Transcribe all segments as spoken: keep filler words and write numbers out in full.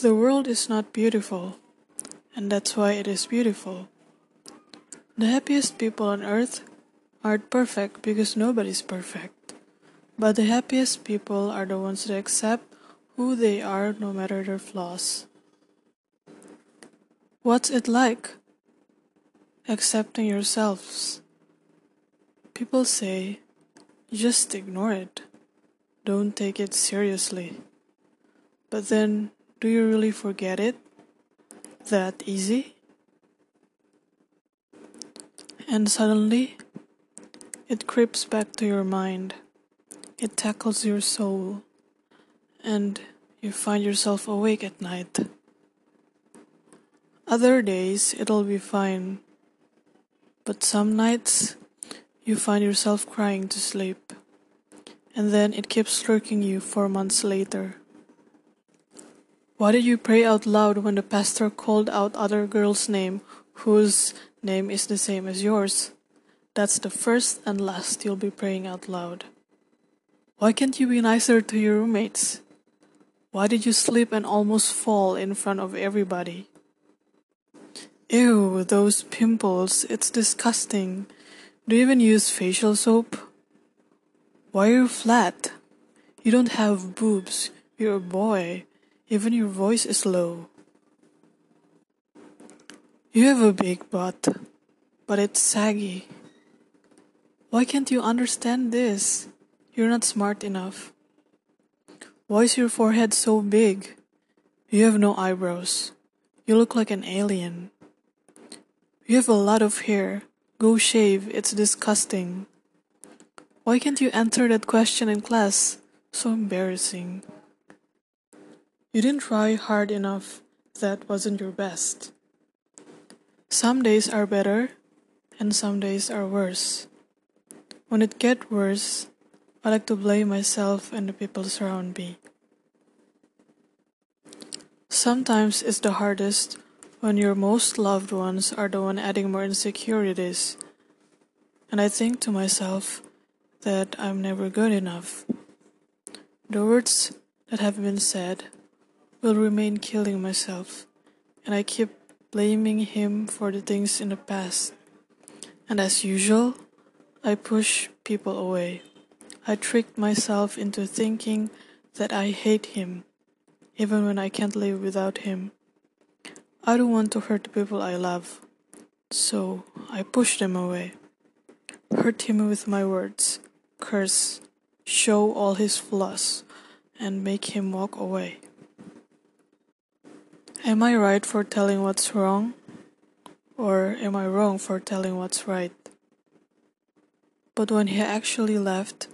The world is not beautiful, and that's why it is beautiful. The happiest people on earth aren't perfect because nobody's perfect. But the happiest people are the ones that accept who they are no matter their flaws. What's it like? Accepting yourselves. People say, just ignore it. Don't take it seriously. But then, do you really forget it? That easy? And suddenly, it creeps back to your mind. It tackles your soul. And you find yourself awake at night. Other days, it'll be fine. But some nights, you find yourself crying to sleep. And then it keeps lurking you for months later. Why did you pray out loud when the pastor called out other girl's name whose name is the same as yours? That's the first and last you'll be praying out loud. Why can't you be nicer to your roommates? Why did you slip and almost fall in front of everybody? Ew, those pimples, it's disgusting. Do you even use facial soap? Why are you flat? You don't have boobs, you're a boy. Even your voice is low. You have a big butt, but it's saggy. Why can't you understand this? You're not smart enough. Why is your forehead so big? You have no eyebrows. You look like an alien. You have a lot of hair. Go shave, it's disgusting. Why can't you answer that question in class? So embarrassing. You didn't try hard enough, that wasn't your best. Some days are better, and some days are worse. When it gets worse, I like to blame myself and the people around me. Sometimes it's the hardest when your most loved ones are the one adding more insecurities. And I think to myself that I'm never good enough. The words that have been said will remain killing myself, and I keep blaming him for the things in the past. And as usual, I push people away. I tricked myself into thinking that I hate him, even when I can't live without him. I don't want to hurt the people I love, so I push them away. Hurt him with my words, curse, show all his flaws, and make him walk away. Am I right for telling what's wrong? Or am I wrong for telling what's right? But when he actually left,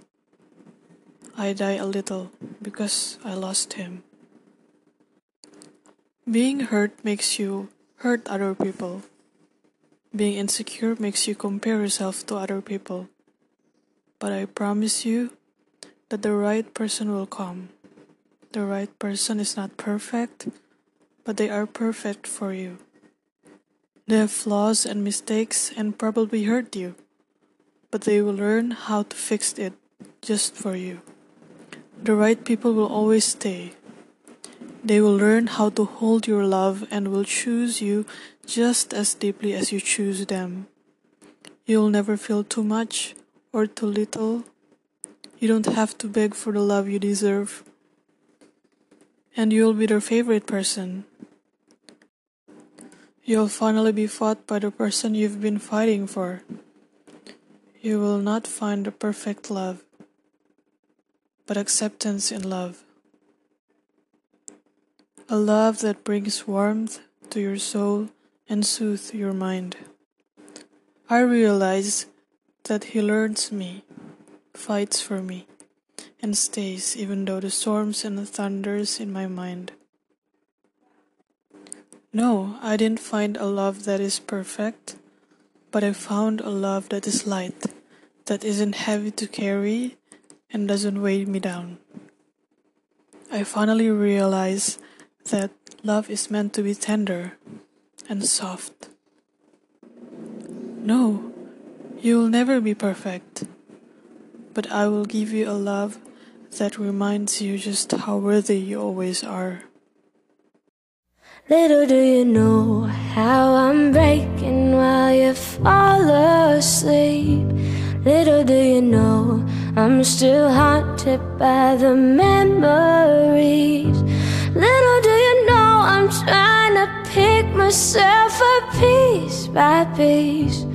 I die a little because I lost him. Being hurt makes you hurt other people. Being insecure makes you compare yourself to other people. But I promise you that the right person will come. The right person is not perfect, but they are perfect for you. They have flaws and mistakes and probably hurt you, but they will learn how to fix it just for you. The right people will always stay. They will learn how to hold your love and will choose you just as deeply as you choose them. You'll never feel too much or too little. You don't have to beg for the love you deserve. And you'll be their favorite person. You'll finally be fought by the person you've been fighting for. You will not find the perfect love, but acceptance in love. A love that brings warmth to your soul and soothes your mind. I realize that he learns me, fights for me, and stays even though the storms and the thunders in my mind. No, I didn't find a love that is perfect, but I found a love that is light, that isn't heavy to carry, and doesn't weigh me down. I finally realized that love is meant to be tender and soft. No, you will never be perfect, but I will give you a love that reminds you just how worthy you always are. Little do you know how I'm breaking while you fall asleep. Little do you know I'm still haunted by the memories. Little do you know I'm trying to pick myself up piece by piece.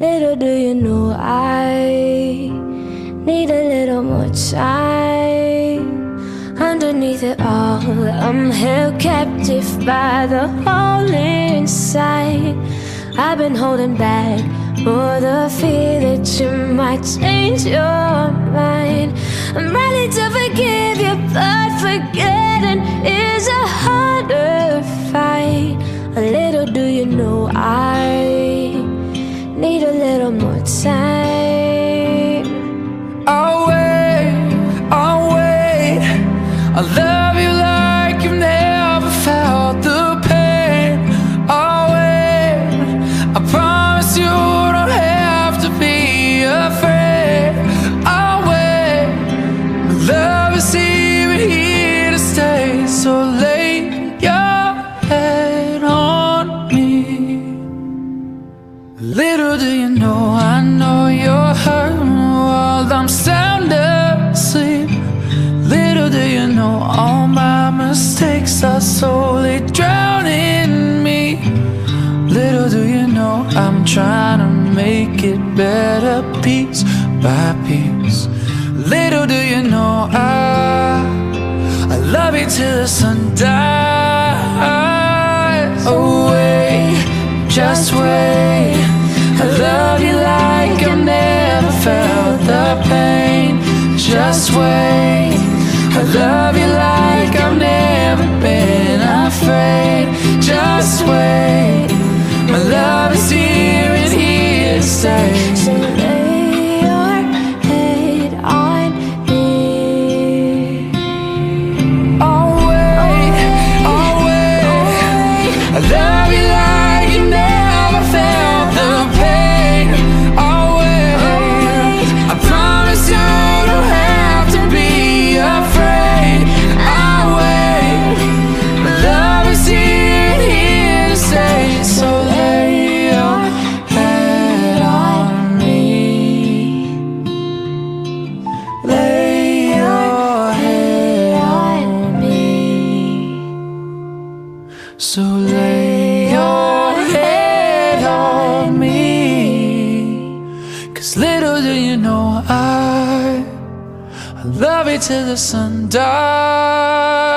Little do you know I need a little more time. Underneath it all, I'm held captive by the hole inside. I've been holding back for the fear that you might change your mind. I'm ready to forgive you, but forgetting is a harder fight. Little do you know I need a little more time. I'll wait, I'll wait. I love you like you've never felt the pain. I'll wait, I promise you don't have to be afraid. I'll wait, love is even here to stay. So lay your head on me. Little do you know, I know you're hurt while I'm sound asleep. Little do you know, all my mistakes are slowly drowning me. Little do you know, I'm trying to make it better piece by piece. Little do you know, I, I love you till the sun dies. Oh wait, just wait. I love you like I've never felt the pain. Just wait. I love you like I've never been afraid. Just wait. My love is here and here to stay. So lay your head on me. I'll wait. I'll wait. I love you like you never felt the pain. So lay your head on me. Cause little do you know I, I love you till the sun dies.